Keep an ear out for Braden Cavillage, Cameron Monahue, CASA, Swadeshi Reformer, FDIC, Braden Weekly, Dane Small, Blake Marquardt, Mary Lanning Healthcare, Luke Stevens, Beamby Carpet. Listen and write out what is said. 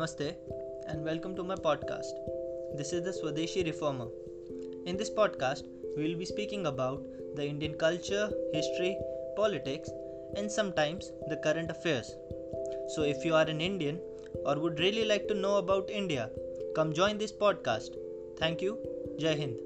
Namaste and welcome to my podcast. This is the Swadeshi Reformer. In this podcast, we will be speaking about the Indian culture, history, politics and sometimes the current affairs. So if you are an Indian or would really like to know about India, come join this podcast. Thank you. Jai Hind.